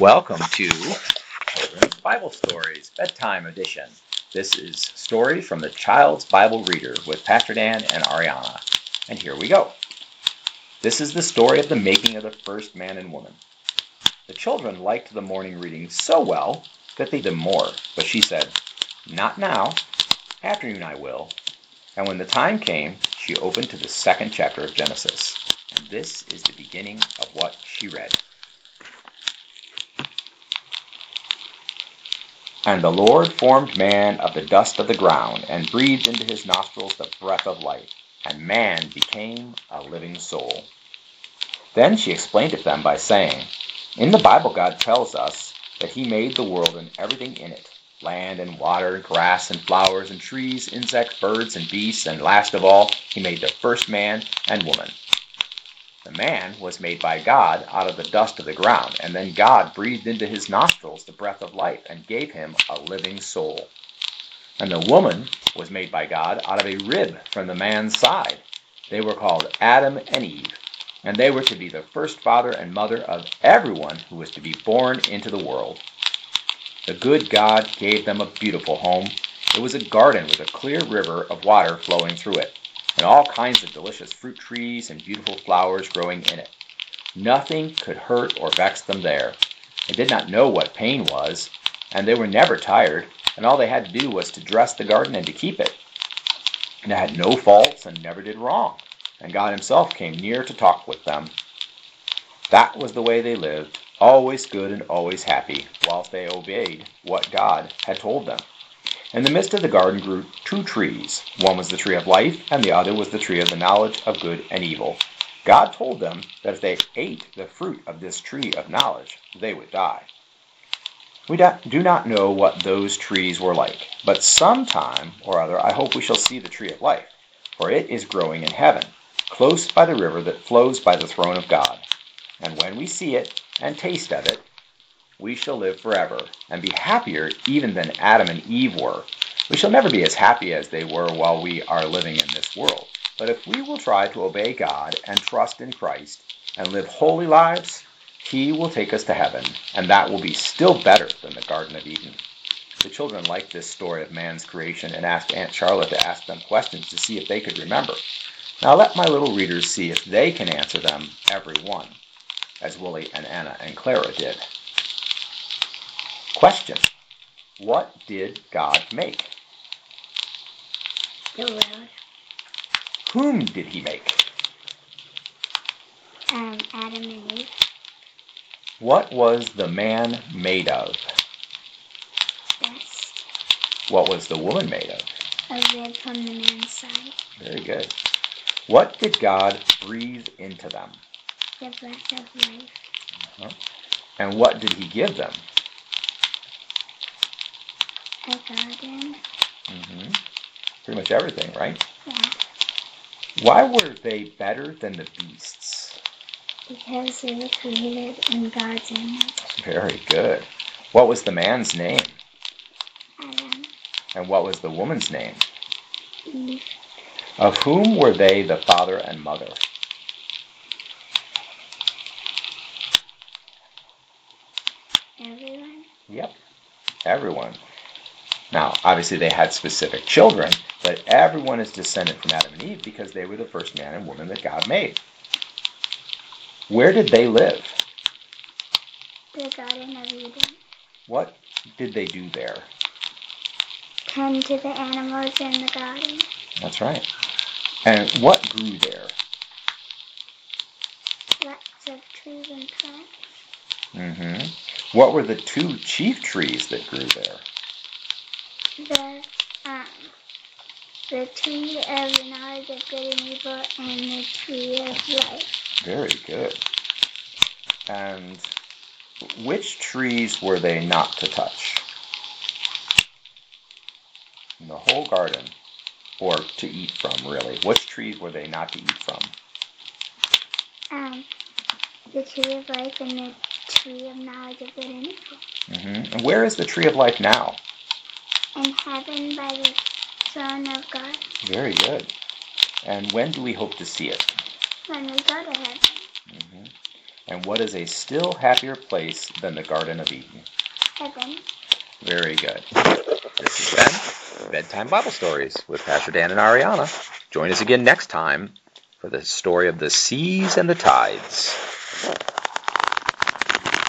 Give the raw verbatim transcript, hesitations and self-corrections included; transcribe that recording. Welcome to Children's Bible Stories Bedtime Edition. This is Stories from the Child's Bible Reader with Pastor Dan and Ariana. And here we go. This is the story of the making of the first man and woman. The children liked the morning reading so well that they did more, but she said, "Not now. Afternoon I will." And when the time came, she opened to the second chapter of Genesis. And this is the beginning of what she read. And the Lord formed man of the dust of the ground, and breathed into his nostrils the breath of life, and man became a living soul. Then she explained it to them by saying, "In the Bible God tells us that he made the world and everything in it, land and water, grass and flowers and trees, insects, birds and beasts, and last of all, he made the first man and woman. The man was made by God out of the dust of the ground, and then God breathed into his nostrils the breath of life and gave him a living soul. And the woman was made by God out of a rib from the man's side. They were called Adam and Eve, and they were to be the first father and mother of everyone who was to be born into the world. The good God gave them a beautiful home. It was a garden with a clear river of water flowing through it, and all kinds of delicious fruit trees and beautiful flowers growing in it. Nothing could hurt or vex them there. They did not know what pain was, and they were never tired, and all they had to do was to dress the garden and to keep it. And it had no faults and never did wrong, and God himself came near to talk with them. That was the way they lived, always good and always happy, whilst they obeyed what God had told them. In the midst of the garden grew two trees. One was the tree of life, and the other was the tree of the knowledge of good and evil. God told them that if they ate the fruit of this tree of knowledge, they would die. We do not know what those trees were like, but sometime or other I hope we shall see the tree of life, for it is growing in heaven, close by the river that flows by the throne of God. And when we see it and taste of it, we shall live forever and be happier even than Adam and Eve were. We shall never be as happy as they were while we are living in this world. But if we will try to obey God and trust in Christ and live holy lives, he will take us to heaven, and that will be still better than the Garden of Eden." The children liked this story of man's creation and asked Aunt Charlotte to ask them questions to see if they could remember. Now let my little readers see if they can answer them, every one, as Willie and Anna and Clara did. Question: what did God make? The world. Whom did he make? Um, Adam and Eve. What was the man made of? Dust. What was the woman made of? A rib from the man's side. Very good. What did God breathe into them? The breath of life. Uh-huh. And what did he give them? A garden. Mm-hmm. Pretty much everything, right? Yeah. Why were they better than the beasts? Because they were created in God's image. Very good. What was the man's name? Adam. And what was the woman's name? Eve. Of whom were they the father and mother? Everyone. Yep, everyone. Now, obviously they had specific children, but everyone is descended from Adam and Eve because they were the first man and woman that God made. Where did they live? The Garden of Eden. What did they do there? Tend to the animals in the garden. That's right. And what grew there? Lots of trees and plants. Mm-hmm. What were the two chief trees that grew there? The, um, the tree of the knowledge of good and evil and the tree of life. Very good. And which trees were they not to touch? In the whole garden, or to eat from, really. Which trees were they not to eat from? Um, the tree of life and the tree of knowledge of good and evil. Mm-hmm. And where is the tree of life now? In heaven by the throne of God. Very good. And when do we hope to see it? When we go to heaven. Mm-hmm. And what is a still happier place than the Garden of Eden? Heaven. Very good. This has been Bedtime Bible Stories with Pastor Dan and Ariana. Join us again next time for the story of the seas and the tides.